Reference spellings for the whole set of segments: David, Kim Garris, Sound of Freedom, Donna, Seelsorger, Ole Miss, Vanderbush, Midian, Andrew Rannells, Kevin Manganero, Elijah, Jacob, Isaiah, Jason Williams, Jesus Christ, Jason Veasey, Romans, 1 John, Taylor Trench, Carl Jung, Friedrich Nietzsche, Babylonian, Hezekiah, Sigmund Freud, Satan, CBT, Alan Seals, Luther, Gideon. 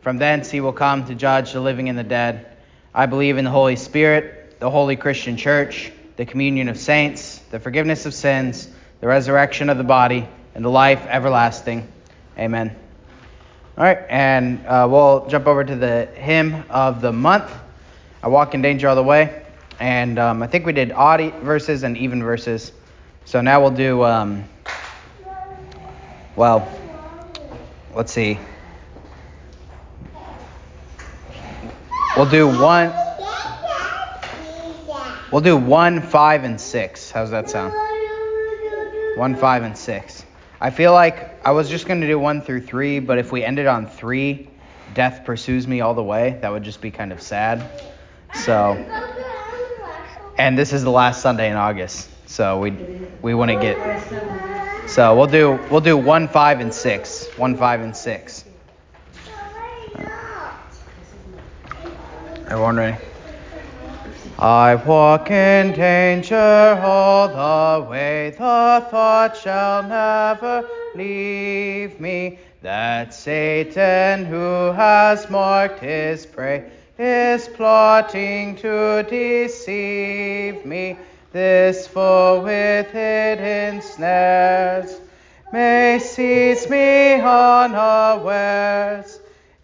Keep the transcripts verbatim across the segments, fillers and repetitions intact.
From thence he will come to judge the living and the dead. I believe in the Holy Spirit, the holy Christian church, the communion of saints, the forgiveness of sins, the resurrection of the body, and the life everlasting. Amen. All right, and uh, we'll jump over to the hymn of the month. I walk in danger all the way. And um, I think we did odd verses and even verses. So now we'll do, um, well, let's see. We'll do one. We'll do one, five, and six. How's that sound? One, five, and six. I feel like I was just going to do one through three, but if we ended on three, death pursues me all the way. That would just be kind of sad. So, and this is the last Sunday in August, so we we want to get. So we'll do we'll do one, five, and six. One, five, and six. Everyone ready? I walk in danger all the way, the thought shall never leave me, that Satan, who has marked his prey, is plotting to deceive me. This foe with it ensnares, may seize me unawares.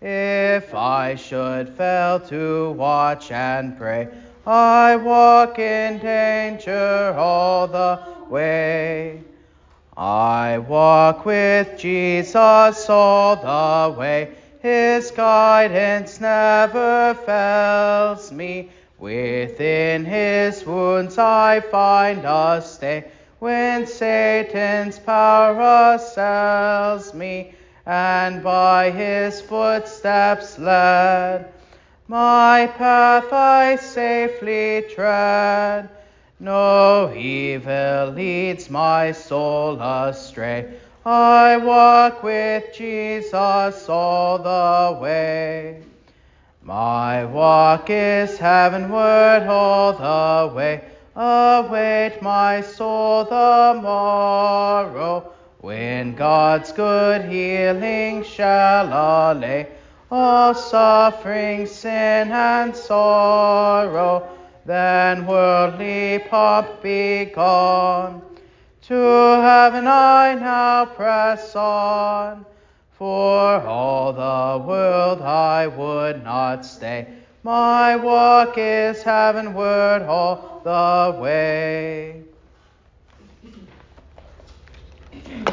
If I should fail to watch and pray, I walk in danger all the way. I walk with Jesus all the way, his guidance never fails me. Within his wounds I find a stay, when Satan's power assails me. And by his footsteps led, my path I safely tread. No evil leads my soul astray, I walk with Jesus all the way. My walk is heavenward all the way, await my soul the morrow, when God's good healing shall allay all suffering, sin, and sorrow. Then worldly pomp be gone, to heaven I now press on. For all the world I would not stay, my walk is heavenward all the way.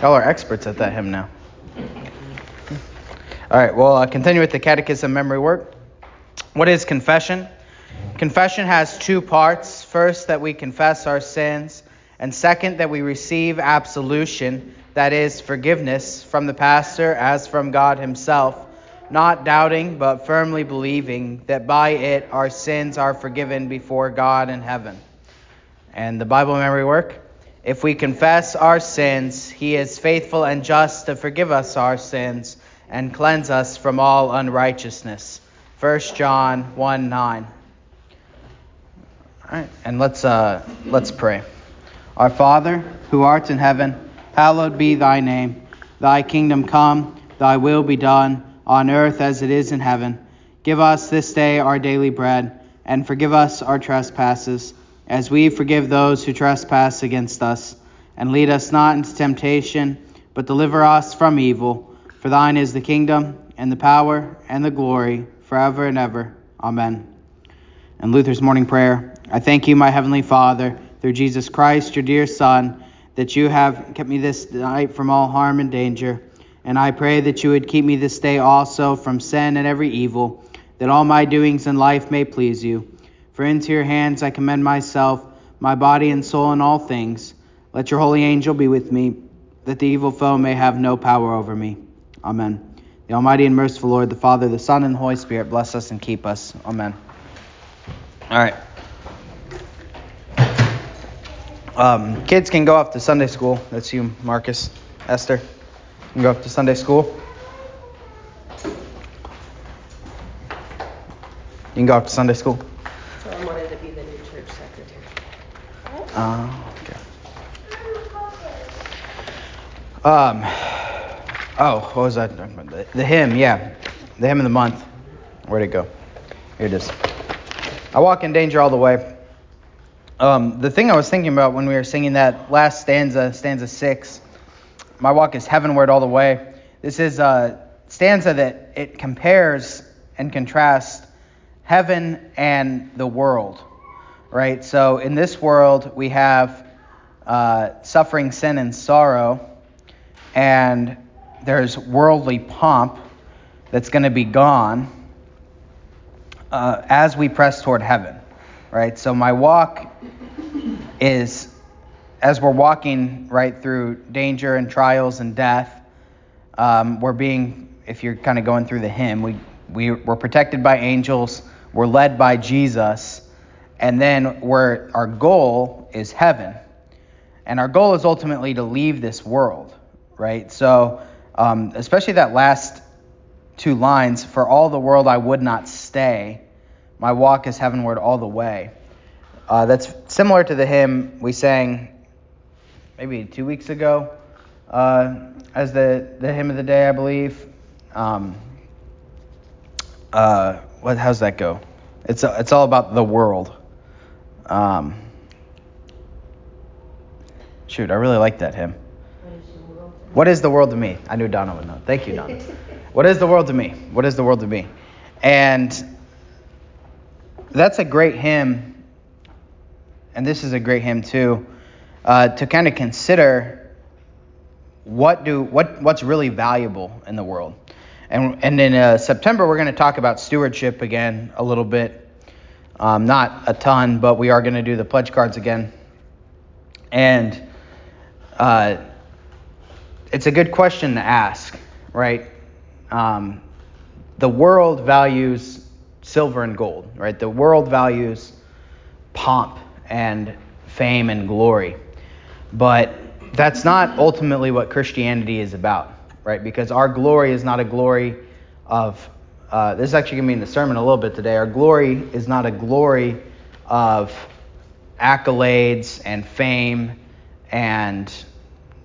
Y'all are experts at that hymn now. All right, well, uh, continue with the catechism memory work. What is confession? Confession has two parts. First, that we confess our sins, and second, that we receive absolution, that is, forgiveness from the pastor as from God himself, not doubting but firmly believing that by it our sins are forgiven before God in heaven. And the Bible memory work. If we confess our sins, he is faithful and just to forgive us our sins and cleanse us from all unrighteousness. First John one nine. All right, and let's uh, let's pray. Our Father, who art in heaven, hallowed be thy name. Thy kingdom come, thy will be done, on earth as it is in heaven. Give us this day our daily bread, and forgive us our trespasses, as we forgive those who trespass against us. And lead us not into temptation, but deliver us from evil. For thine is the kingdom, and the power, and the glory, forever and ever. Amen. And Luther's morning prayer. I thank you, my heavenly Father, through Jesus Christ, your dear Son, that you have kept me this night from all harm and danger. And I pray that you would keep me this day also from sin and every evil, that all my doings in life may please you. For into your hands I commend myself, my body and soul in all things. Let your holy angel be with me, that the evil foe may have no power over me. Amen. The Almighty and merciful Lord, the Father, the Son, and the Holy Spirit, bless us and keep us. Amen. All right. Um, kids can go off to Sunday school. That's you, Marcus, Esther. You can go up to Sunday school. You can go up to Sunday school. So I wanted to be the new church secretary. Oh, okay. Um. Oh, what was I talking about? The, the hymn, yeah. The hymn of the month. Where'd it go? Here it is. I walk in danger all the way. Um, the thing I was thinking about when we were singing that last stanza, stanza six, my walk is heavenward all the way. This is a stanza that it compares and contrasts heaven and the world, right? So in this world, we have uh, suffering, sin, and sorrow, and there's worldly pomp that's going to be gone uh, as we press toward heaven, right? So my walk is, as we're walking right through danger and trials and death, um, we're being, if you're kind of going through the hymn, we, we, we're protected by angels, we're led by Jesus, and then we're, our goal is heaven. And our goal is ultimately to leave this world, right? So Um, especially that last two lines, for all the world I would not stay, my walk is heavenward all the way. Uh, that's similar to the hymn we sang maybe two weeks ago uh, as the, the hymn of the day, I believe. Um, uh, what, how's that go? It's it's all about the world. Um, shoot, I really like that hymn. What is the world to me? I knew Donna would know. Thank you, Donna. What is the world to me? What is the world to me? And that's a great hymn, and this is a great hymn too, uh, to kind of consider what do what what's really valuable in the world. And and in uh, September we're going to talk about stewardship again a little bit, um, not a ton, but we are going to do the pledge cards again. And uh, it's a good question to ask, right? Um, the world values silver and gold, right? The world values pomp and fame and glory. But that's not ultimately what Christianity is about, right? Because our glory is not a glory of, uh, this is actually going to be in the sermon a little bit today. Our glory is not a glory of accolades and fame and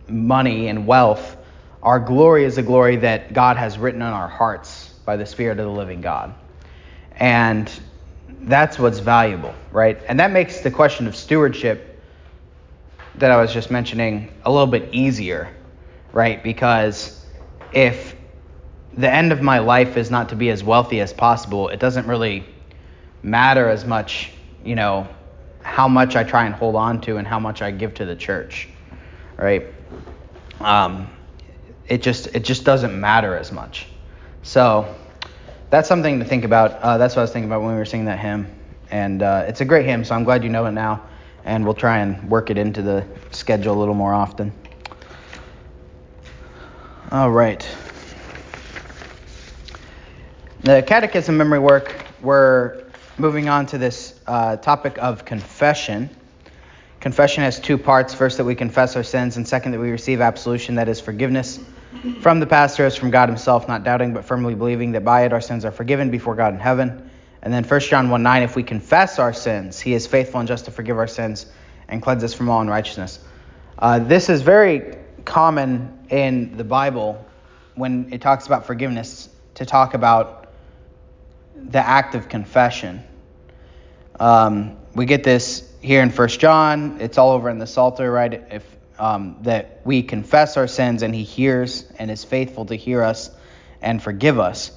money and wealth. Our glory is a glory that God has written on our hearts by the Spirit of the living God. And that's what's valuable, right? And that makes the question of stewardship that I was just mentioning a little bit easier, right? Because if the end of my life is not to be as wealthy as possible, it doesn't really matter as much, you know, how much I try and hold on to and how much I give to the church, right? Um, it just it just doesn't matter as much. So that's something to think about. Uh, that's what I was thinking about when we were singing that hymn. And uh, it's a great hymn, so I'm glad you know it now. And we'll try and work it into the schedule a little more often. All right. The catechism memory work, we're moving on to this uh, topic of confession. Confession has two parts. First, that we confess our sins, and second, that we receive absolution, that is forgiveness from the past to us from God himself, not doubting but firmly believing that by it our sins are forgiven before God in heaven. And then First John one nine, if we confess our sins, he is faithful and just to forgive our sins and cleanse us from all unrighteousness. Uh, this is very common in the Bible when it talks about forgiveness to talk about the act of confession. Um, we get this here in First John, it's all over in the Psalter, right? If um, that we confess our sins and he hears and is faithful to hear us and forgive us.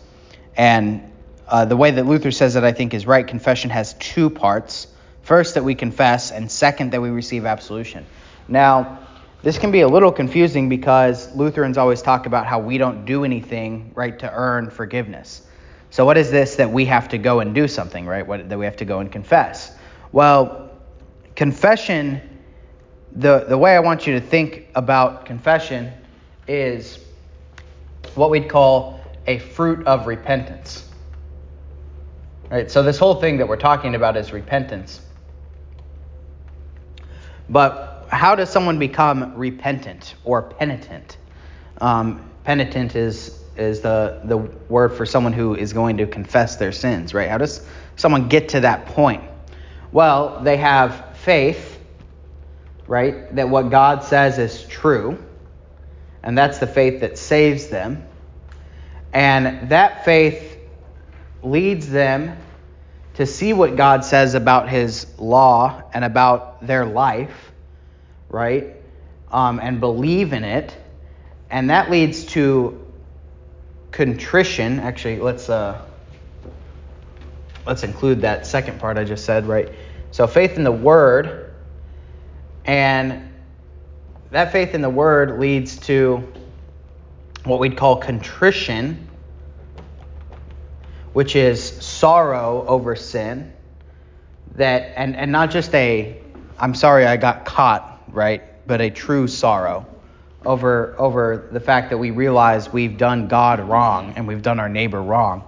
And uh, the way that Luther says it, I think, is right. Confession has two parts. First, that we confess, and second, that we receive absolution. Now, this can be a little confusing because Lutherans always talk about how we don't do anything, right, to earn forgiveness. So what is this that we have to go and do something, right? What, that we have to go and confess? Well, confession, the, the way I want you to think about confession is what we'd call a fruit of repentance. Right? So this whole thing that we're talking about is repentance. But how does someone become repentant or penitent? Um, penitent is is the, the word for someone who is going to confess their sins, right? How does someone get to that point? Well, they have faith, right, that what God says is true, and that's the faith that saves them. And that faith leads them to see what God says about his law and about their life, right? Um, and believe in it. And that leads to contrition. Actually, let's uh, let's include that second part I just said, right? So faith in the word, and that faith in the word leads to what we'd call contrition, which is sorrow over sin, that and, and not just a, I'm sorry I got caught, right? But a true sorrow over over the fact that we realize we've done God wrong and we've done our neighbor wrong.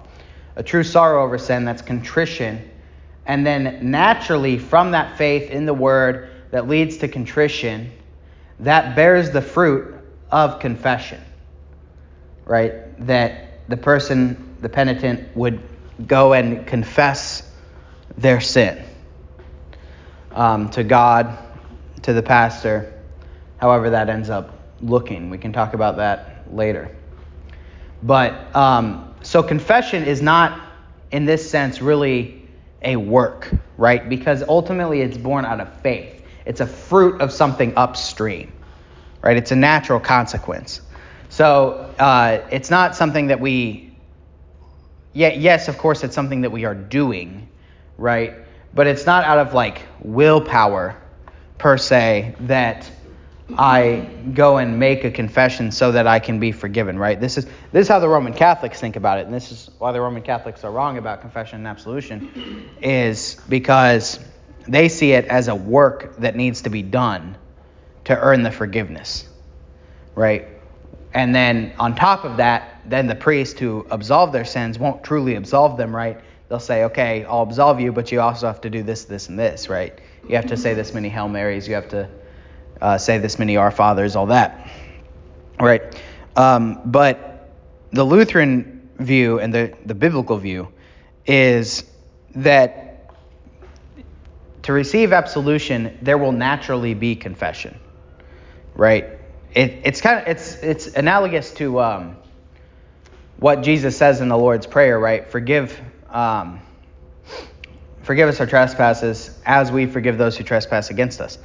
A true sorrow over sin, that's contrition. And then naturally from that faith in the word that leads to contrition, that bears the fruit of confession, right? That the person, the penitent, would go and confess their sin um, to God, to the pastor, however that ends up looking. We can talk about that later. But um, so confession is not, in this sense, really a work, right? Because ultimately it's born out of faith. It's a fruit of something upstream, right? It's a natural consequence. So uh, it's not something that we... Yeah, yes, of course, it's something that we are doing, right? But it's not out of, like, willpower, per se, that I go and make a confession so that I can be forgiven, right? This is this is how the Roman Catholics think about it, and this is why the Roman Catholics are wrong about confession and absolution, is because they see it as a work that needs to be done to earn the forgiveness, right? And then on top of that, then the priest who absolve their sins won't truly absolve them, right? They'll say, okay, I'll absolve you, but you also have to do this, this, and this, right? You have to say this many Hail Marys. You have to uh, say this many Our Fathers, all that, right? Um, but the Lutheran view and the, the biblical view is that to receive absolution, there will naturally be confession, right? It, it's kind of it's it's analogous to um, what Jesus says in the Lord's Prayer, right? Forgive, um, forgive us our trespasses, as we forgive those who trespass against us.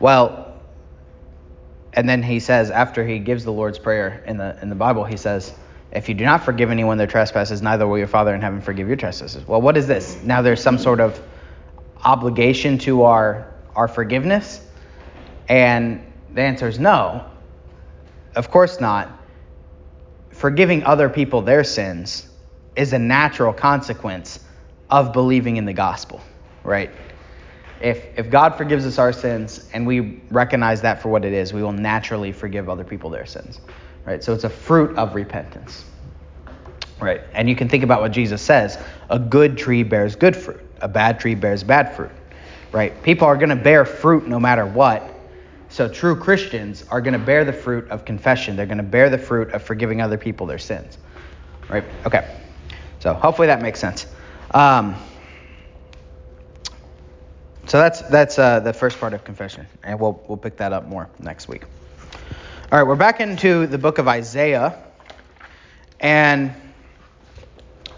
Well, and then he says, after he gives the Lord's Prayer in the in the Bible, he says, "If you do not forgive anyone their trespasses, neither will your Father in heaven forgive your trespasses." Well, what is this? Now there's some sort of obligation to our our forgiveness, and the answer is no. Of course not. Forgiving other people their sins is a natural consequence of believing in the gospel, right? If if God forgives us our sins and we recognize that for what it is, we will naturally forgive other people their sins, right? So it's a fruit of repentance, right? And you can think about what Jesus says. A good tree bears good fruit. A bad tree bears bad fruit, right? People are going to bear fruit no matter what. So true Christians are going to bear the fruit of confession. They're going to bear the fruit of forgiving other people their sins, right? Okay. So hopefully that makes sense. Um, so that's that's uh, the first part of confession, and we'll we'll pick that up more next week. All right, we're back into the book of Isaiah, and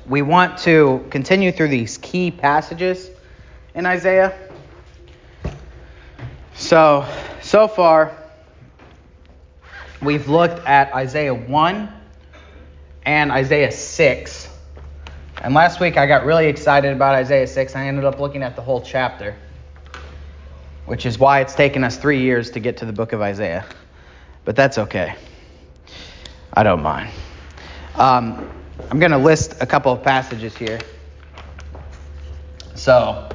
we want to continue through these key passages in Isaiah. So, so far, we've looked at Isaiah one and Isaiah six. And last week, I got really excited about Isaiah six, and I ended up looking at the whole chapter, which is why it's taken us three years to get to the book of Isaiah. But that's okay. I don't mind. Um, I'm going to list a couple of passages here so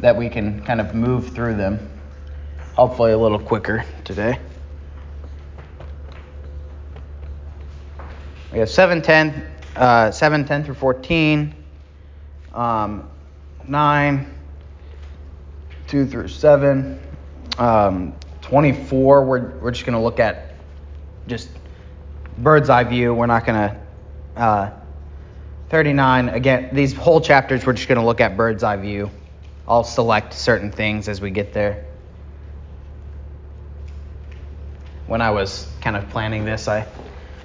that we can kind of move through them. Hopefully a little quicker today. We have seven ten, uh, seven, ten through fourteen, um, nine, two through seven, um, twenty-four. We're we're just going to look at just bird's eye view. We're not going to uh, thirty-nine. Again, these whole chapters we're just going to look at bird's eye view. I'll select certain things as we get there. When I was kind of planning this, I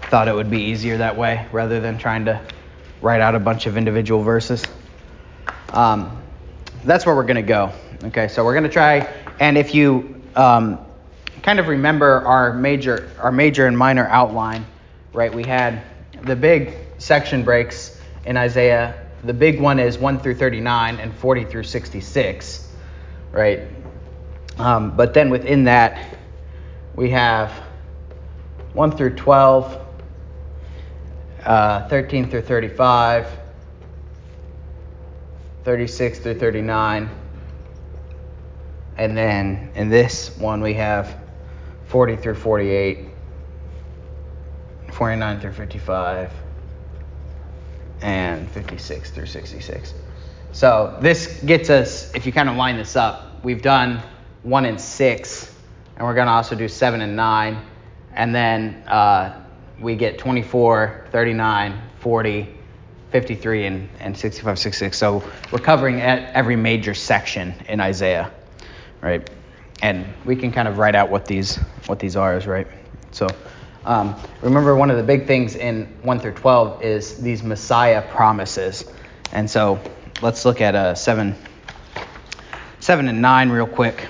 thought it would be easier that way rather than trying to write out a bunch of individual verses. Um, that's where we're going to go. Okay, so we're going to try, and if you um, kind of remember our major, our major and minor outline, right? We had the big section breaks in Isaiah. The big one is one through thirty-nine and forty through sixty-six, right? Um, but then within that, we have one through twelve, uh, thirteen through thirty-five, thirty-six through thirty-nine, and then in this one we have forty through forty-eight, forty-nine through fifty-five, and fifty-six through sixty-six. So this gets us, if you kind of line this up, we've done one and six. And we're going to also do seven and nine. And then uh, we get twenty-four, thirty-nine, forty, fifty-three, and, and sixty-five, sixty-six. So we're covering at every major section in Isaiah, right? And we can kind of write out what these what these are, right? So um, remember, one of the big things in one through twelve is these Messiah promises. And so let's look at uh, seven, seven and nine real quick.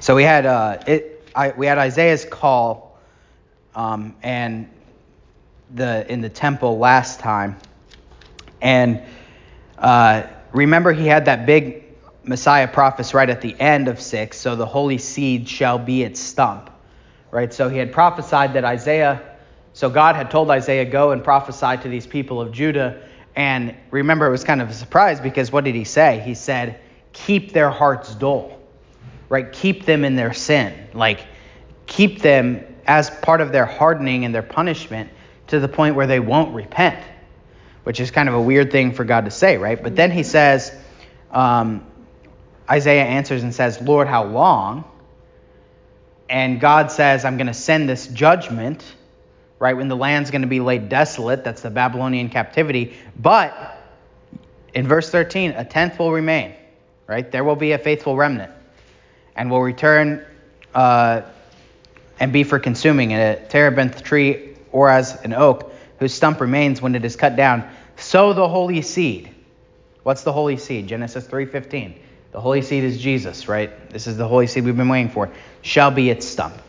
So we had uh, it. I, we had Isaiah's call, um, and the in the temple last time. And uh, remember, he had that big Messiah prophecy right at the end of six. So the holy seed shall be its stump, right? So he had prophesied that Isaiah. So God had told Isaiah, go and prophesy to these people of Judah. And remember, it was kind of a surprise because what did he say? He said, keep their hearts dull. Right, keep them in their sin, like keep them as part of their hardening and their punishment to the point where they won't repent, which is kind of a weird thing for God to say, right? But then he says, um, Isaiah answers and says, Lord, how long? And God says, I'm going to send this judgment, right, when the land's going to be laid desolate. That's the Babylonian captivity. But in verse thirteen, a tenth will remain, right? There will be a faithful remnant. And will return uh, and be for consuming a terebinth tree or as an oak whose stump remains when it is cut down. So the holy seed. What's the holy seed? Genesis three fifteen. The holy seed is Jesus, right? This is the holy seed we've been waiting for. Shall be its stump,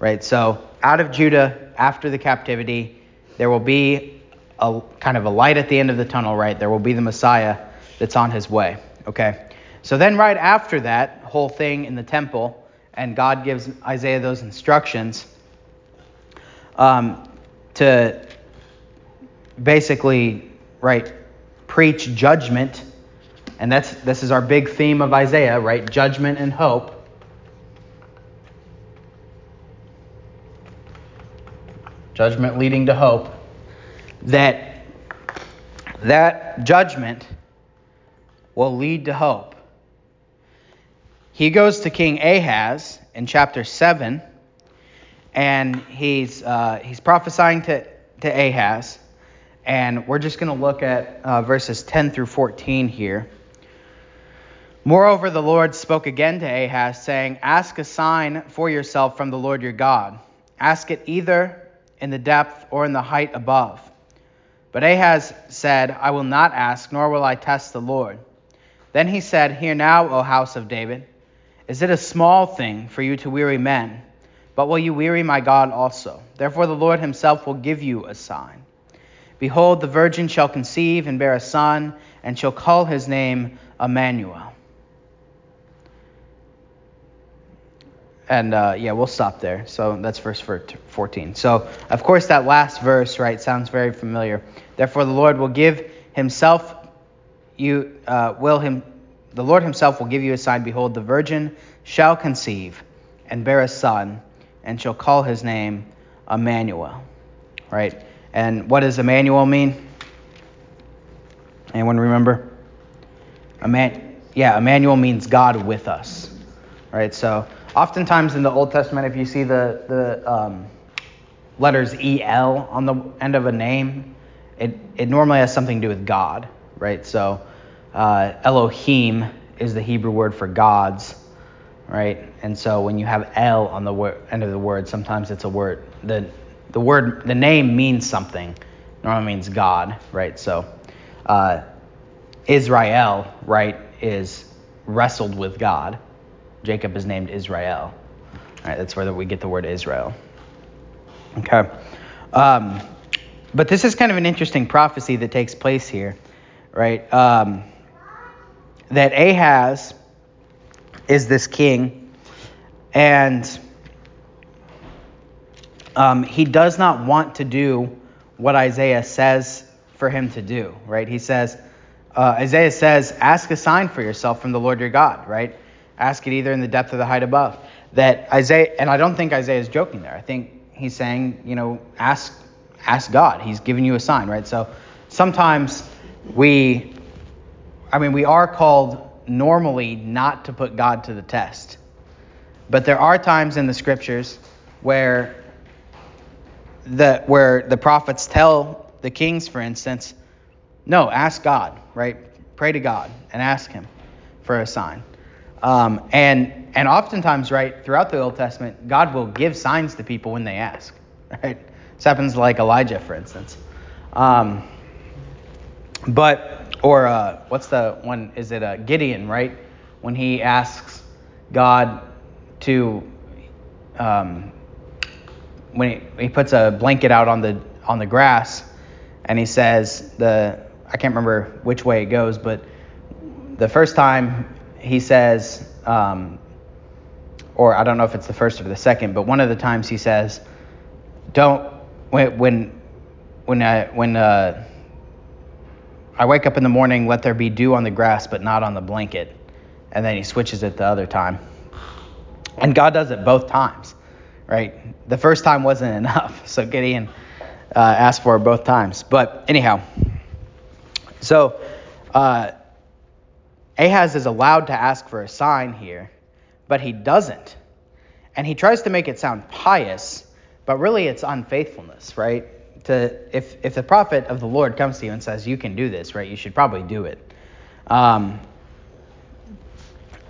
right? So out of Judah, after the captivity, there will be a kind of a light at the end of the tunnel, right? There will be the Messiah that's on his way, okay? So then right after that whole thing in the temple, and God gives Isaiah those instructions um, to basically, right, preach judgment. And that's this is our big theme of Isaiah, right? Judgment and hope. Judgment leading to hope. That that judgment will lead to hope. He goes to King Ahaz in chapter seven, and he's uh, he's prophesying to, to Ahaz. And we're just going to look at uh, verses ten through fourteen here. Moreover, the Lord spoke again to Ahaz, saying, ask a sign for yourself from the Lord your God. Ask it either in the depth or in the height above. But Ahaz said, I will not ask, nor will I test the Lord. Then he said, hear now, O house of David. Is it a small thing for you to weary men? But will you weary my God also? Therefore the Lord himself will give you a sign. Behold, the virgin shall conceive and bear a son, and shall call his name Emmanuel. And uh, yeah, we'll stop there. So that's verse fourteen. So, of course, that last verse, right, sounds very familiar. Therefore the Lord will give himself you uh, will him. The Lord himself will give you a sign. Behold, the virgin shall conceive and bear a son, and shall call his name Emmanuel. Right? And what does Emmanuel mean? Anyone remember? Eman- yeah, Emmanuel means God with us. Right? So oftentimes in the Old Testament, if you see the the um, letters E L on the end of a name, it, it normally has something to do with God. Right? So uh, Elohim is the Hebrew word for gods. Right? And so when you have El on the wor- end of the word, sometimes it's a word. The the word, the name means something. Normally means God. Right? So uh, Israel, right, is wrestled with God. Jacob is named Israel. All right, that's where we get the word Israel. Okay. Um, but this is kind of an interesting prophecy that takes place here, right? Um, that Ahaz is this king, and um, he does not want to do what Isaiah says for him to do, right? He says, uh, Isaiah says, ask a sign for yourself from the Lord your God, right? Ask it either in the depth or the height above. That Isaiah, and I don't think Isaiah is joking there. I think he's saying, you know, ask ask God. He's giving you a sign, right? So sometimes we, I mean, we are called normally not to put God to the test. But there are times in the scriptures where the, where the prophets tell the kings, for instance, no, ask God, right? Pray to God and ask him for a sign. Um, and and oftentimes, right, throughout the Old Testament, God will give signs to people when they ask, right? This happens like Elijah, for instance. Um, but, or uh, what's the one, is it uh, Gideon, right? When he asks God to, um, when he, he puts a blanket out on the on the grass, and he says, the I can't remember which way it goes, but the first time, he says, um, or I don't know if it's the first or the second, but one of the times he says, "Don't when when when I when uh, I wake up in the morning, let there be dew on the grass, but not on the blanket." And then he switches it the other time, and God does it both times, right? The first time wasn't enough, so Gideon uh, asked for it both times. But anyhow, so. Uh, Ahaz is allowed to ask for a sign here, but he doesn't. And he tries to make it sound pious, but really it's unfaithfulness, right? To if if the prophet of the Lord comes to you and says, you can do this, right? You should probably do it. Um,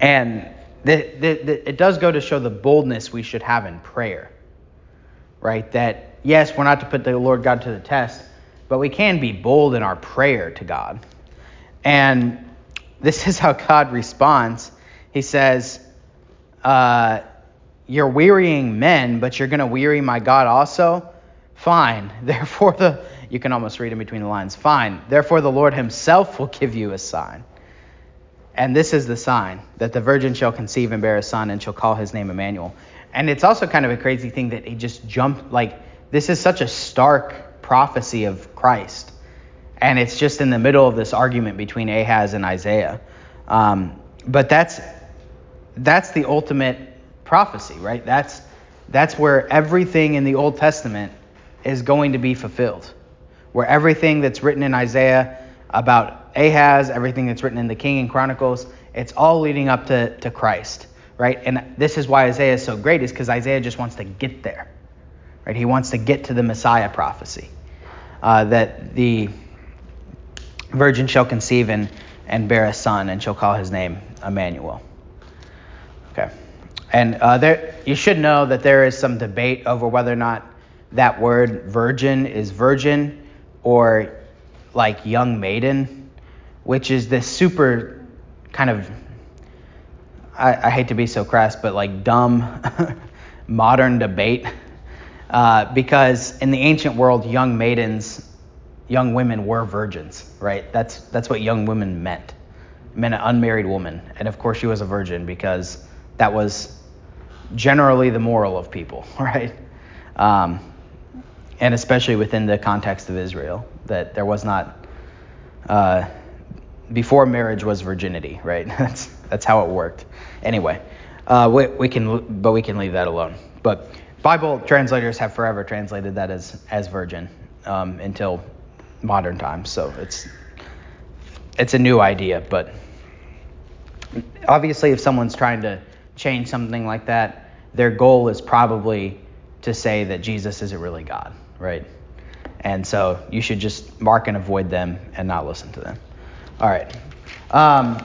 and the, the, the, it does go to show the boldness we should have in prayer, right? That, yes, we're not to put the Lord God to the test, but we can be bold in our prayer to God. And this is how God responds. He says, uh, you're wearying men, but you're going to weary my God also? Fine. Therefore, the you can almost read in between the lines. Fine. Therefore, the Lord himself will give you a sign. And this is the sign, that the virgin shall conceive and bear a son, and shall call his name Emmanuel. And it's also kind of a crazy thing that he just jumped. Like, this is such a stark prophecy of Christ. And it's just in the middle of this argument between Ahaz and Isaiah. Um, but that's that's the ultimate prophecy, right? That's that's where everything in the Old Testament is going to be fulfilled. Where everything that's written in Isaiah about Ahaz, everything that's written in the King and Chronicles, it's all leading up to, to Christ, right? And this is why Isaiah is so great, is because Isaiah just wants to get there, right? He wants to get to the Messiah prophecy, uh, that the virgin shall conceive and, and bear a son, and shall call his name Emmanuel. Okay. And uh, there, you should know that there is some debate over whether or not that word virgin is virgin or like young maiden, which is this super kind of, I, I hate to be so crass, but like dumb modern debate. Uh, because in the ancient world, young maidens young women were virgins, right? That's that's what young women meant. It meant an unmarried woman. And of course she was a virgin, because that was generally the moral of people, right? Um, and especially within the context of Israel, that there was not, uh, before marriage was virginity, right? That's that's how it worked. Anyway, Uh, we, we can, but we can leave that alone. But Bible translators have forever translated that as as virgin um, until modern times. So it's it's a new idea, but obviously, if someone's trying to change something like that, their goal is probably to say that Jesus isn't really God, right? And so you should just mark and avoid them and not listen to them. All right. Um,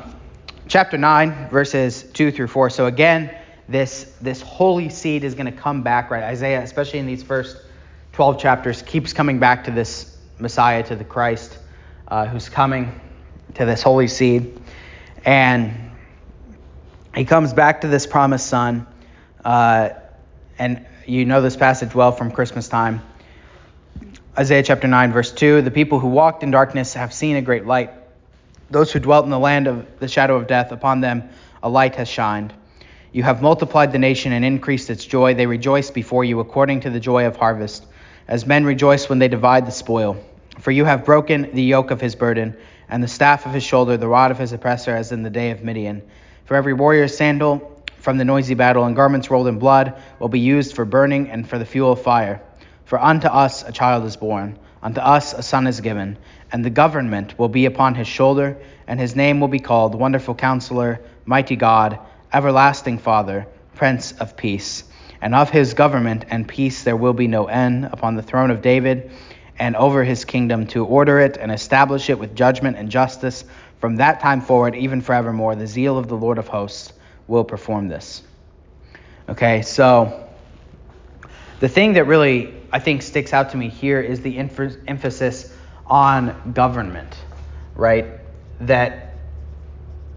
chapter nine, verses two through four. So again, this this holy seed is going to come back, right? Isaiah, especially in these first twelve chapters, keeps coming back to this Messiah, to the Christ, uh, who's coming to this holy seed. And he comes back to this promised son, uh, and you know this passage well from Christmas time. Isaiah chapter nine, verse two, the people who walked in darkness have seen a great light. Those who dwelt in the land of the shadow of death, upon them a light has shined. You have multiplied the nation and increased its joy. They rejoice before you according to the joy of harvest, as men rejoice when they divide the spoil. For you have broken the yoke of his burden, and the staff of his shoulder, the rod of his oppressor, as in the day of Midian. For every warrior's sandal from the noisy battle and garments rolled in blood will be used for burning and for the fuel of fire. For unto us a child is born, unto us a son is given, and the government will be upon his shoulder, and his name will be called Wonderful Counselor, Mighty God, Everlasting Father, Prince of Peace. And of his government and peace there will be no end, upon the throne of David and over his kingdom, to order it and establish it with judgment and justice from that time forward, even forevermore. The zeal of the Lord of hosts will perform this. Okay, so the thing that really, I think, sticks out to me here is the emph- emphasis on government, right? That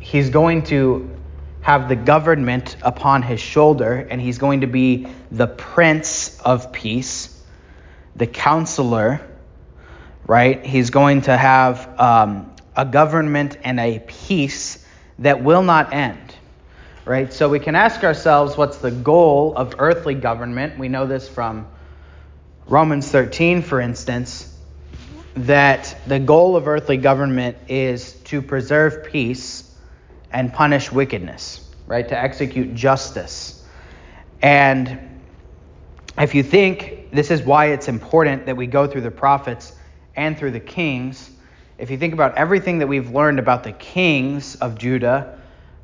he's going to have the government upon his shoulder, and he's going to be the Prince of Peace, the Counselor, right? He's going to have um, a government and a peace that will not end, right? So we can ask ourselves, what's the goal of earthly government? We know this from Romans thirteen, for instance, that the goal of earthly government is to preserve peace and punish wickedness, right? To execute justice. And if you think, this is why it's important that we go through the prophets and through the kings. If you think about everything that we've learned about the kings of Judah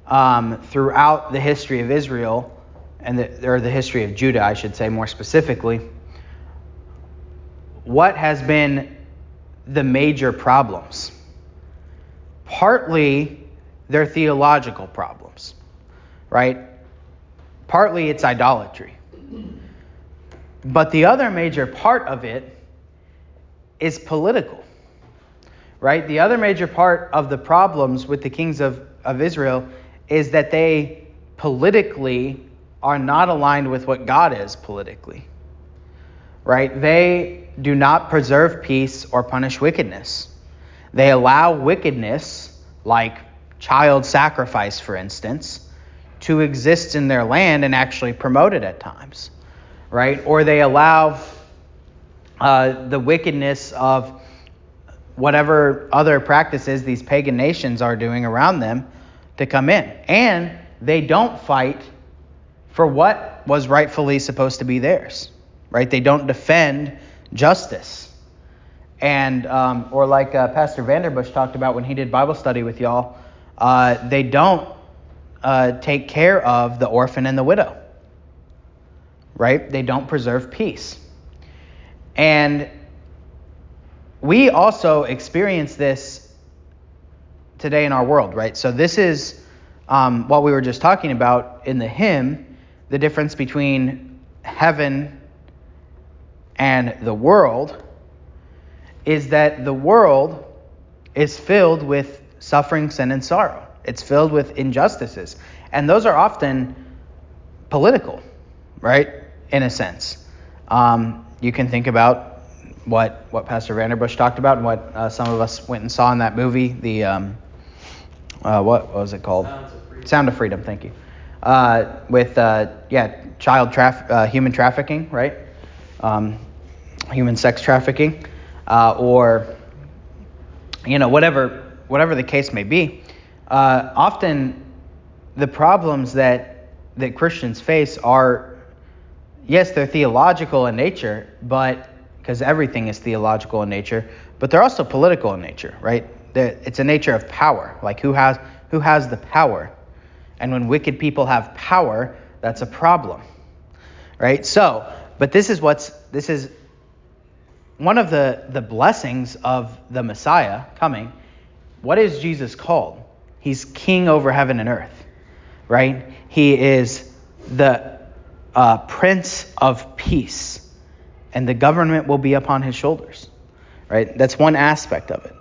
um, throughout the history of Israel, and the, or the history of Judah, I should say more specifically, what has been the major problems? Partly they're theological problems, right? Partly it's idolatry. But the other major part of it is political, right? The other major part of the problems with the kings of, of Israel is that they politically are not aligned with what God is politically, right? They do not preserve peace or punish wickedness. They allow wickedness, like child sacrifice, for instance, to exist in their land and actually promote it at times, right? Or they allow uh, the wickedness of whatever other practices these pagan nations are doing around them to come in. And they don't fight for what was rightfully supposed to be theirs, right? They don't defend justice. And, um, or like uh, Pastor Vanderbush talked about when he did Bible study with y'all, uh, they don't uh, take care of the orphan and the widow, right? They don't preserve peace. And we also experience this today in our world, right? So this is um, what we were just talking about in the hymn, the difference between heaven and the world is that the world is filled with suffering, sin, and sorrow. It's filled with injustices. And those are often political, right? In a sense. Um, you can think about what what Pastor Vanderbush talked about and what uh, some of us went and saw in that movie, the, um, uh, what, what was it called? Sound of Freedom. Sound of Freedom, thank you. Uh, with, uh, yeah, child traf- uh, human trafficking, right? Um, human sex trafficking, uh, or, you know, whatever, whatever the case may be, uh, often the problems that that Christians face are, yes, they're theological in nature, but because everything is theological in nature, but they're also political in nature, right? They're, it's a nature of power, like who has who has the power. And when wicked people have power, that's a problem, right? So, but this is what's, this is one of the, the blessings of the Messiah coming. What is Jesus called? He's king over heaven and earth, right? He is the uh, Prince of Peace, and the government will be upon his shoulders, right? That's one aspect of it.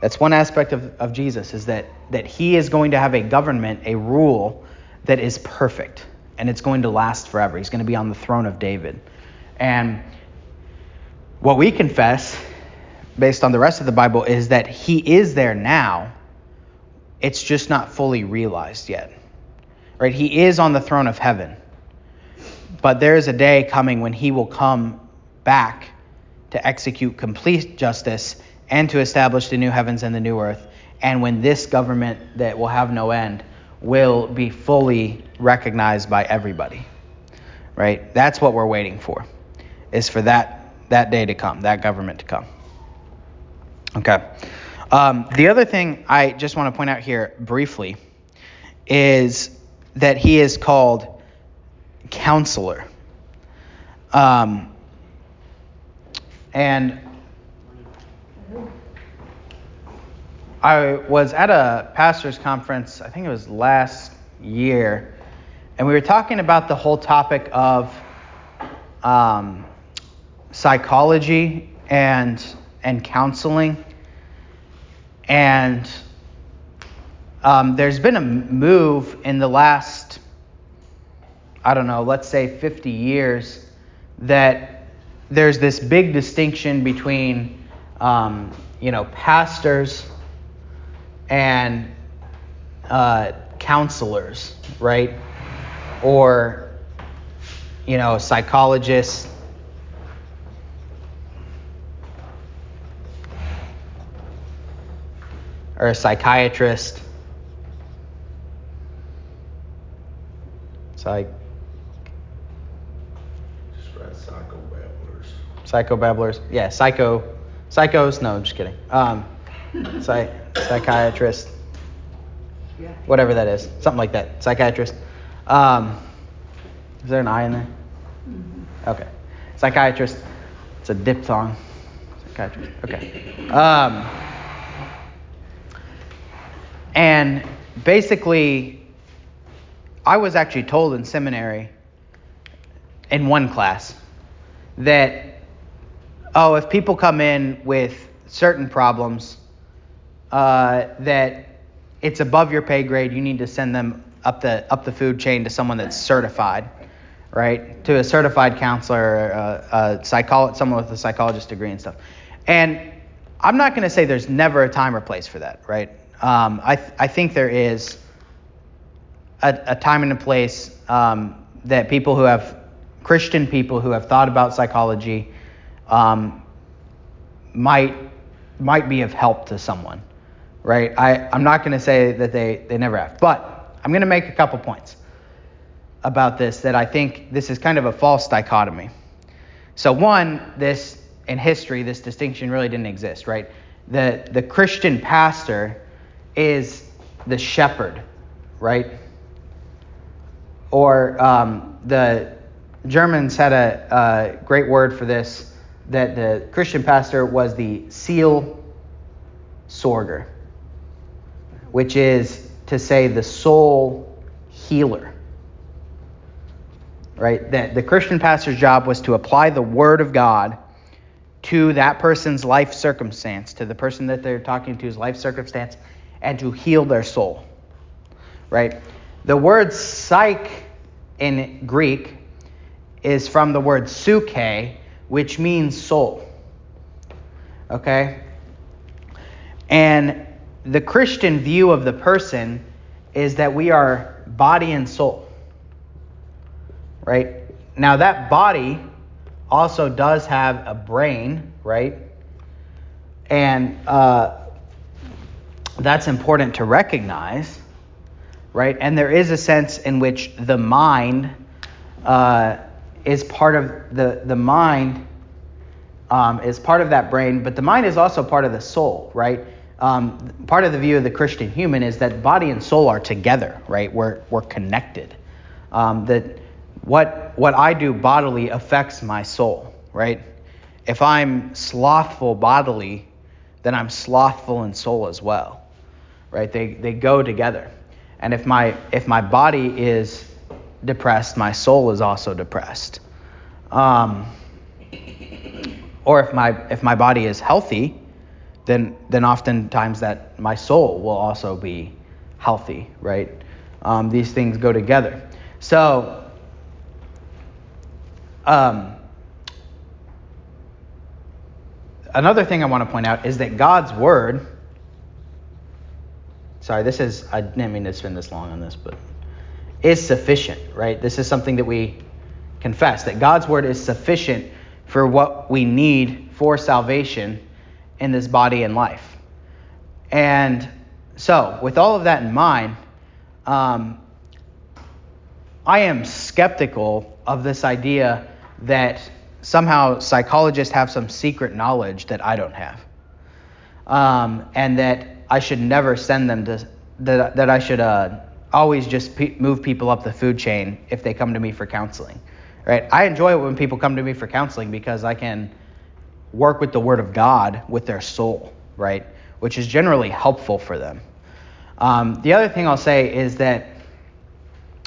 That's one aspect of, of Jesus, is that, that he is going to have a government, a rule that is perfect, and it's going to last forever. He's going to be on the throne of David. And what we confess, based on the rest of the Bible, is that he is there now. It's just not fully realized yet, right? He is on the throne of heaven, but there is a day coming when he will come back to execute complete justice and to establish the new heavens and the new earth, and when this government that will have no end will be fully recognized by everybody, right? That's what we're waiting for, is for that, that day to come, that government to come. Okay. Um, the other thing I just want to point out here briefly is that he is called Counselor. Um, and... I was at a pastor's conference, I think it was last year, and we were talking about the whole topic of um, psychology and and counseling. And um, there's been a move in the last, I don't know, let's say fifty years, that there's this big distinction between, um, you know, pastors and uh, counselors, right? Or, you know, psychologists. Or a psychiatrist. Psych. Just write psychobabblers. Psychobabblers. Yeah, psycho. Psychos. No, I'm just kidding. Um, psych. Psychiatrist, yeah. Whatever that is, something like that. Psychiatrist. Um, is there an I in there? Mm-hmm. Okay. Psychiatrist. It's a diphthong. Psychiatrist. Okay. Um, and basically, I was actually told in seminary, in one class, that, oh, if people come in with certain problems, Uh, that it's above your pay grade, you need to send them up the up the food chain to someone that's certified, right? To a certified counselor, uh, a psycholo- someone with a psychologist degree and stuff. And I'm not going to say there's never a time or place for that, right? Um, I th- I think there is a, a time and a place um, that people who have, Christian people who have thought about psychology um, might might be of help to someone. Right? I, I'm not going to say that they, they never have. But I'm going to make a couple points about this that I think this is kind of a false dichotomy. So one, this in history, this distinction really didn't exist, right? The the Christian pastor is the shepherd, right? Or um, the Germans had a, a great word for this, that the Christian pastor was the Seelsorger, which is to say the soul healer, right? That the Christian pastor's job was to apply the word of God to that person's life circumstance, to the person that they're talking to's life circumstance, and to heal their soul, right? The word psyche in Greek is from the word psyche, which means soul, okay? And the Christian view of the person is that we are body and soul, right? Now that body also does have a brain, right? And uh, that's important to recognize. right? And there is a sense in which the mind uh, is part of the the mind um, is part of that brain, but the mind is also part of the soul, right? Um, part of the view of the Christian human is that body and soul are together, right? We're we're connected. Um, that what what I do bodily affects my soul, right? If I'm slothful bodily, then I'm slothful in soul as well, right? They they go together. And if my if my body is depressed, my soul is also depressed. Um, or if my if my body is healthy, then then oftentimes that my soul will also be healthy, right? Um, these things go together. So um, another thing I want to point out is that God's word. Sorry, this is, I didn't mean to spend this long on this, but is sufficient, right? This is something that we confess, that God's word is sufficient for what we need for salvation in this body and life. And so, with all of that in mind, um, I am skeptical of this idea that somehow psychologists have some secret knowledge that I don't have, um, and that I should never send them to, that, that I should uh, always just pe- move people up the food chain if they come to me for counseling, right? I enjoy it when people come to me for counseling because I can work with the word of God with their soul, right? Which is generally helpful for them. Um, the other thing I'll say is that,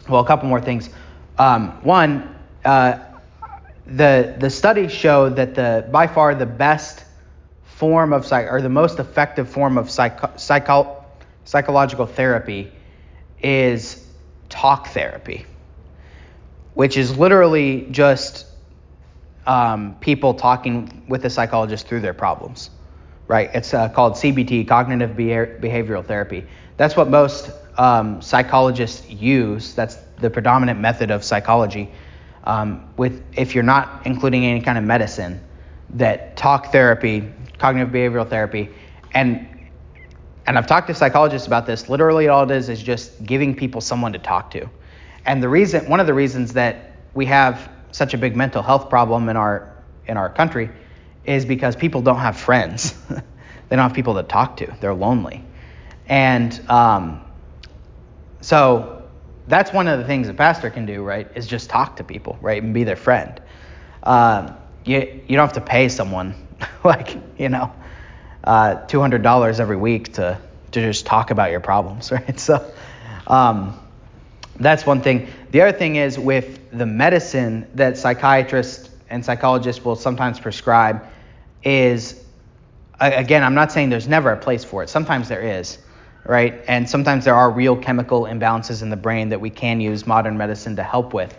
well, a couple more things. Um, one, uh, the the studies show that the by far the best form of psych or the most effective form of psycho- psycho- psychological therapy is talk therapy, which is literally just um, people talking with a psychologist through their problems, right? It's uh, called C B T, cognitive Beha- behavioral therapy. That's what most um, psychologists use. That's the predominant method of psychology. Um, with if you're not including any kind of medicine, that talk therapy, cognitive behavioral therapy, and and I've talked to psychologists about this. Literally, all it is is just giving people someone to talk to. And the reason, one of the reasons that we have such a big mental health problem in our in our country, is because people don't have friends. They don't have people to talk to. They're lonely, and um, so that's one of the things a pastor can do, right? Is just talk to people, right, and be their friend. Um, you you don't have to pay someone. Like, you know, uh, two hundred dollars every week to, to just talk about your problems, right? So um, that's one thing. The other thing is with the medicine that psychiatrists and psychologists will sometimes prescribe is, again, I'm not saying there's never a place for it. Sometimes there is, right? And sometimes there are real chemical imbalances in the brain that we can use modern medicine to help with.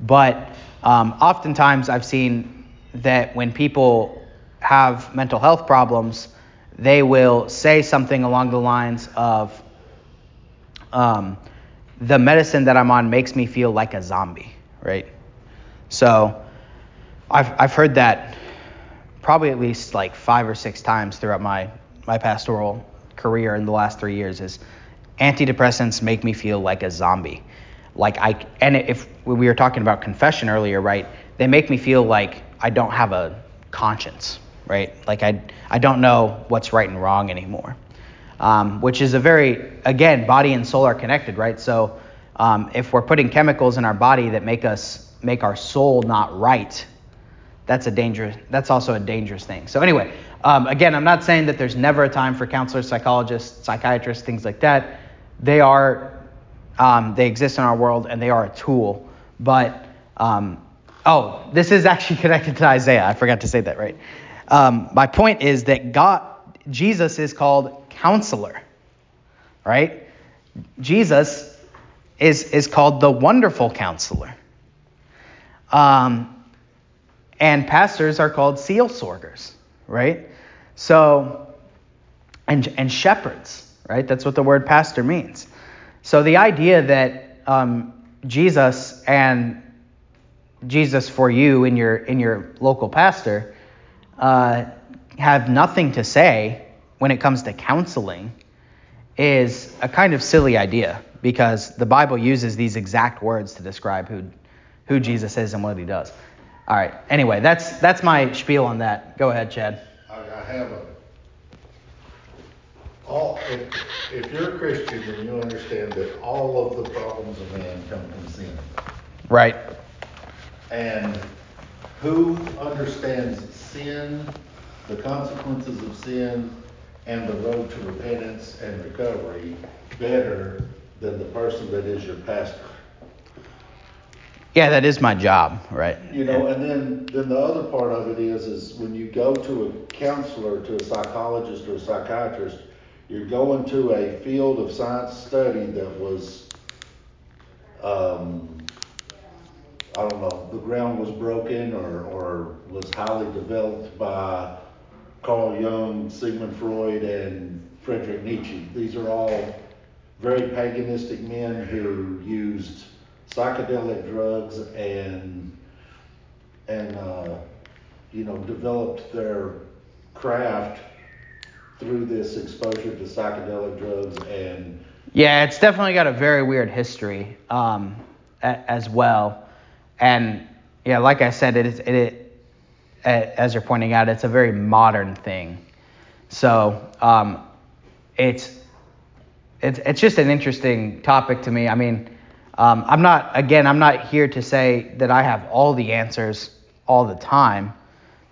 But um, oftentimes I've seen that when people have mental health problems, they will say something along the lines of, um, the medicine that I'm on makes me feel like a zombie, right? So I've I've heard that probably at least like five or six times throughout my, my pastoral career in the last three years is antidepressants make me feel like a zombie. Like I, and if we were talking about confession earlier, right? They make me feel like I don't have a conscience, right? Like I I don't know what's right and wrong anymore, um, which is a very, again, body and soul are connected, right? So um, if we're putting chemicals in our body that make us make our soul not right, that's a dangerous, that's also a dangerous thing. So anyway, um, again, I'm not saying that there's never a time for counselors, psychologists, psychiatrists, things like that. They are, um, they exist in our world and they are a tool, but um oh, this is actually connected to Isaiah. I forgot to say that, right? Um, my point is that God, Jesus is called Counselor, right? Jesus is is called the Wonderful Counselor. Um, and pastors are called seal sorters, right? So, and and shepherds, right? That's what the word pastor means. So the idea that um, Jesus and Jesus for you in your in your local pastor uh, have nothing to say when it comes to counseling is a kind of silly idea, because the Bible uses these exact words to describe who who Jesus is and what he does. All right. Anyway, that's that's my spiel on that. Go ahead, Chad. I, I have a. All, if, if you're a Christian, then you understand that all of the problems of man come from sin. Right. And who understands sin, the consequences of sin, and the road to repentance and recovery better than the person that is your pastor? Yeah, that is my job, right? You know, and then, then the other part of it is, is when you go to a counselor, to a psychologist or a psychiatrist, you're going to a field of science study that was, um, I don't know, the ground was broken or, or was highly developed by Carl Jung, Sigmund Freud, and Friedrich Nietzsche. These are all very paganistic men who used psychedelic drugs and, and uh, you know, developed their craft through this exposure to psychedelic drugs. And yeah, it's definitely got a very weird history um, a, as well. And yeah, like I said, it, it, it as you're pointing out, it's a very modern thing. So um, it's it's it's just an interesting topic to me. I mean, um, I'm not again, I'm not here to say that I have all the answers all the time,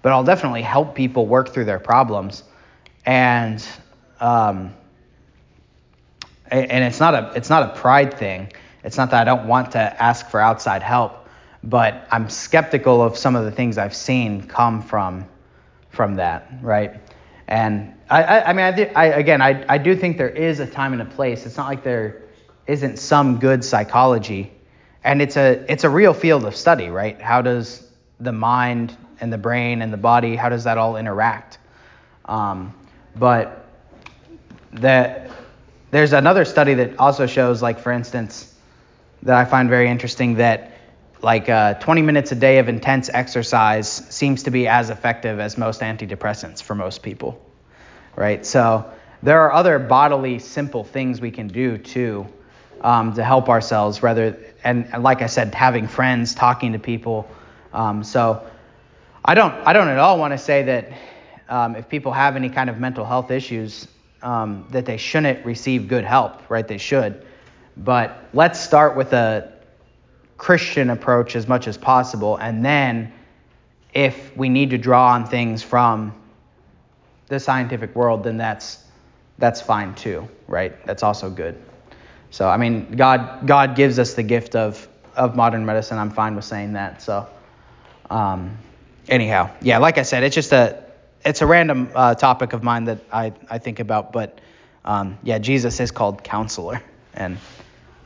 but I'll definitely help people work through their problems. And um, and it's not a it's not a pride thing. It's not that I don't want to ask for outside help, but I'm skeptical of some of the things I've seen come from from that, right? And I, I, I mean, I, do, I again, I, I do think there is a time and a place. It's not like there isn't some good psychology, and it's a it's a real field of study, right? How does the mind and the brain and the body, how does that all interact? Um, But that there's another study that also shows, like, for instance, that I find very interesting, that like uh, twenty minutes a day of intense exercise seems to be as effective as most antidepressants for most people, right? So there are other bodily simple things we can do too um, to help ourselves, rather, and, and like I said, having friends, talking to people. Um, so I don't, I don't at all want to say that Um, if people have any kind of mental health issues, um, that they shouldn't receive good help, right? They should. But let's start with a Christian approach as much as possible. And then if we need to draw on things from the scientific world, then that's that's fine too, right? That's also good. So, I mean, God God gives us the gift of, of modern medicine. I'm fine with saying that. So um, anyhow, yeah, like I said, it's just a... It's a random uh, topic of mine that I, I think about, but um, yeah, Jesus is called Counselor, and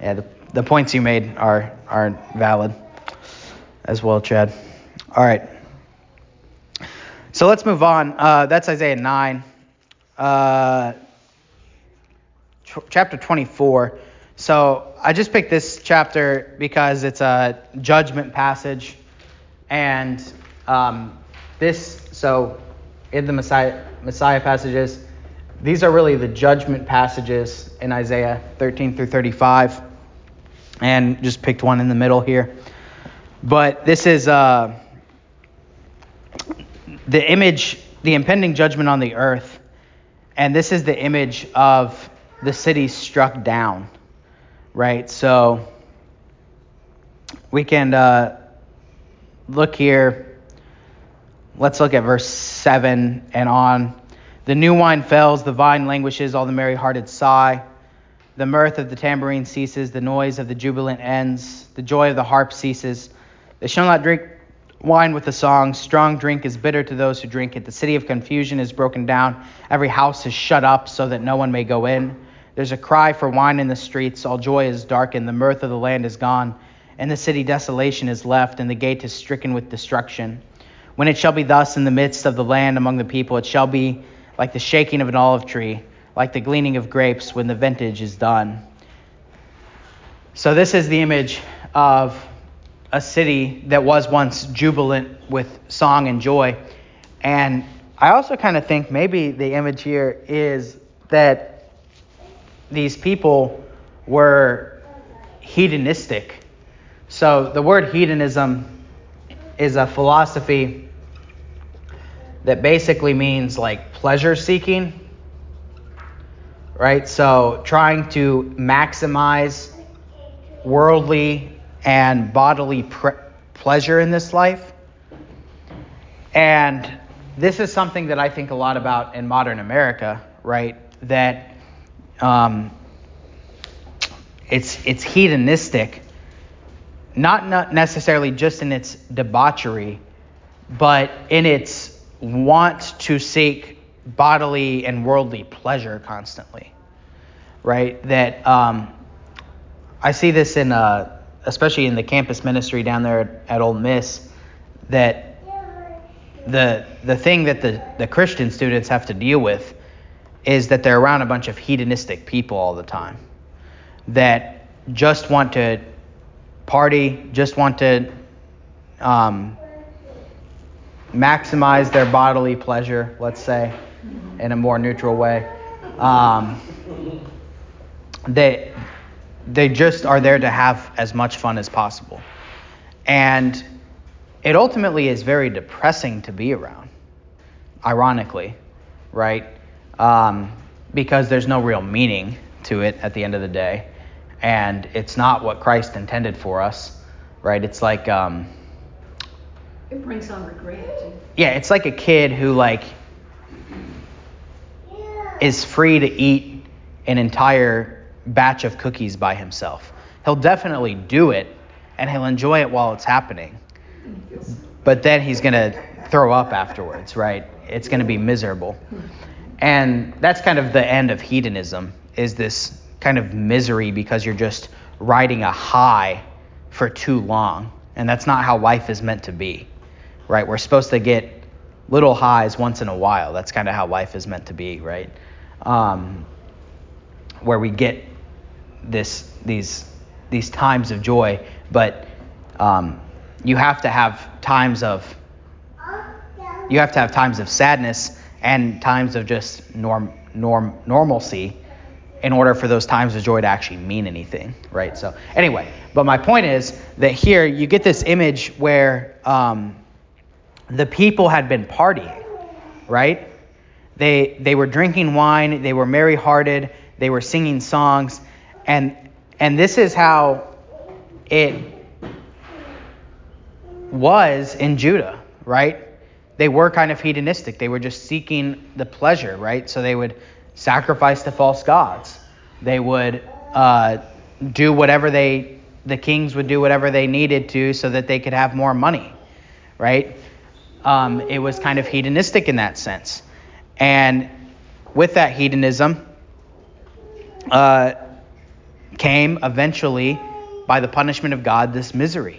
yeah, the, the points you made are are valid as well, Chad. All right, so let's move on. Uh, that's Isaiah nine, uh, ch- chapter twenty-four. So I just picked this chapter because it's a judgment passage, and um, this so. in the Messiah, Messiah passages, these are really the judgment passages in Isaiah thirteen through thirty-five, and just picked one in the middle here. But this is uh, the image, the impending judgment on the earth, and this is the image of the city struck down, right? So we can uh, look here. Let's look at verse seven and on. The new wine fails, the vine languishes, all the merry-hearted sigh. The mirth of the tambourine ceases, the noise of the jubilant ends, the joy of the harp ceases. They shall not drink wine with a song. Strong drink is bitter to those who drink it. The city of confusion is broken down. Every house is shut up so that no one may go in. There's a cry for wine in the streets. All joy is darkened. The mirth of the land is gone. And the city desolation is left, and the gate is stricken with destruction. When it shall be thus in the midst of the land among the people, it shall be like the shaking of an olive tree, like the gleaning of grapes when the vintage is done. So this is the image of a city that was once jubilant with song and joy. And I also kind of think maybe the image here is that these people were hedonistic. So the word hedonism is a philosophy that basically means like pleasure seeking, right? So trying to maximize worldly and bodily pre- pleasure in this life. And this is something that I think a lot about in modern America, right? That um, it's it's hedonistic, not, not necessarily just in its debauchery, but in its want to seek bodily and worldly pleasure constantly, right? That um, I see this in, uh, especially in the campus ministry down there at, at Ole Miss, that the the thing that the, the Christian students have to deal with is that they're around a bunch of hedonistic people all the time that just want to party, just want to um, maximize their bodily pleasure, let's say, in a more neutral way. Um, they they just are there to have as much fun as possible. And it ultimately is very depressing to be around, ironically, right? Um, because there's no real meaning to it at the end of the day. And it's not what Christ intended for us, right? It's like... Um, It brings on regret. Yeah, it's like a kid who like is free to eat an entire batch of cookies by himself. He'll definitely do it, and he'll enjoy it while it's happening. But then he's going to throw up afterwards, right? It's going to be miserable. And that's kind of the end of hedonism, is this kind of misery because you're just riding a high for too long. And that's not how life is meant to be. Right, we're supposed to get little highs once in a while. That's kind of how life is meant to be, right? Um, where we get this, these, these times of joy, but um, you have to have times of, you have to have times of sadness and times of just norm, norm, normalcy, in order for those times of joy to actually mean anything, right? So anyway, but my point is that here you get this image where. Um, The people had been partying, right? They they were drinking wine, they were merry-hearted, they were singing songs, and and this is how it was in Judah, right? They were kind of hedonistic. They were just seeking the pleasure, right? So they would sacrifice to false gods. They would uh, do whatever they, the kings would do whatever they needed to so that they could have more money, right? Um, it was kind of hedonistic in that sense. And with that hedonism uh, came eventually, by the punishment of God, this misery,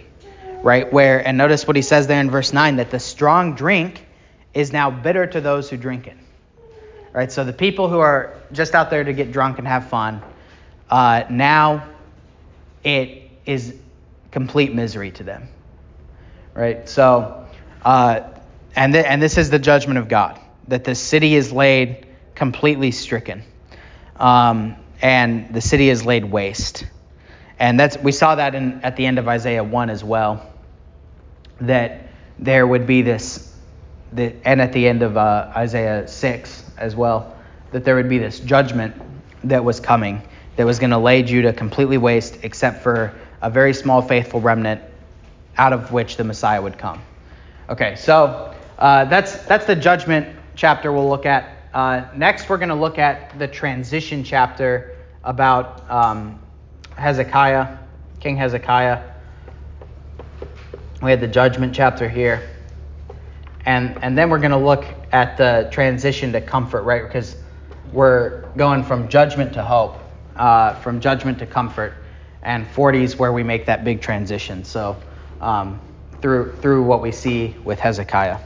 right? Where, and notice what he says there in verse nine, that the strong drink is now bitter to those who drink it, right? So the people who are just out there to get drunk and have fun, uh, now it is complete misery to them, right? So... Uh, and, th- and this is the judgment of God, that the city is laid completely stricken, um, and the city is laid waste. And that's, we saw that in, at the end of Isaiah one as well, that there would be this, the, and at the end of uh, Isaiah six as well, that there would be this judgment that was coming, that was going to lay Judah completely waste, except for a very small faithful remnant out of which the Messiah would come. Okay, so uh, that's that's the judgment chapter we'll look at. Uh, next, we're going to look at the transition chapter about um, Hezekiah, King Hezekiah. We had the judgment chapter here. And and then we're going to look at the transition to comfort, right? Because we're going from judgment to hope, uh, from judgment to comfort. And forty is where we make that big transition. So... Um, Through through what we see with Hezekiah.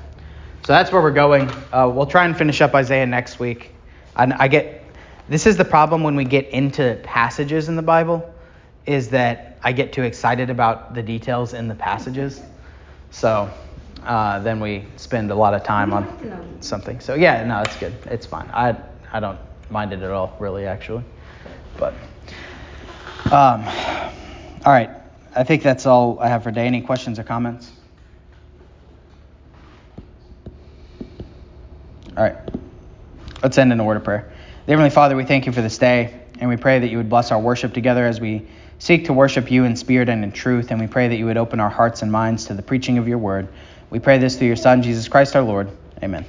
So that's where we're going. Uh, we'll try and finish up Isaiah next week. And I, I get this is the problem when we get into passages in the Bible, is that I get too excited about the details in the passages. So uh, then we spend a lot of time on something. So yeah, no, it's good. It's fine. I I don't mind it at all, really, actually. But Um, all right. I think that's all I have for today. Any questions or comments? All right. Let's end in a word of prayer. Dear Heavenly Father, we thank you for this day, and we pray that you would bless our worship together as we seek to worship you in spirit and in truth, and we pray that you would open our hearts and minds to the preaching of your word. We pray this through your Son, Jesus Christ, our Lord. Amen.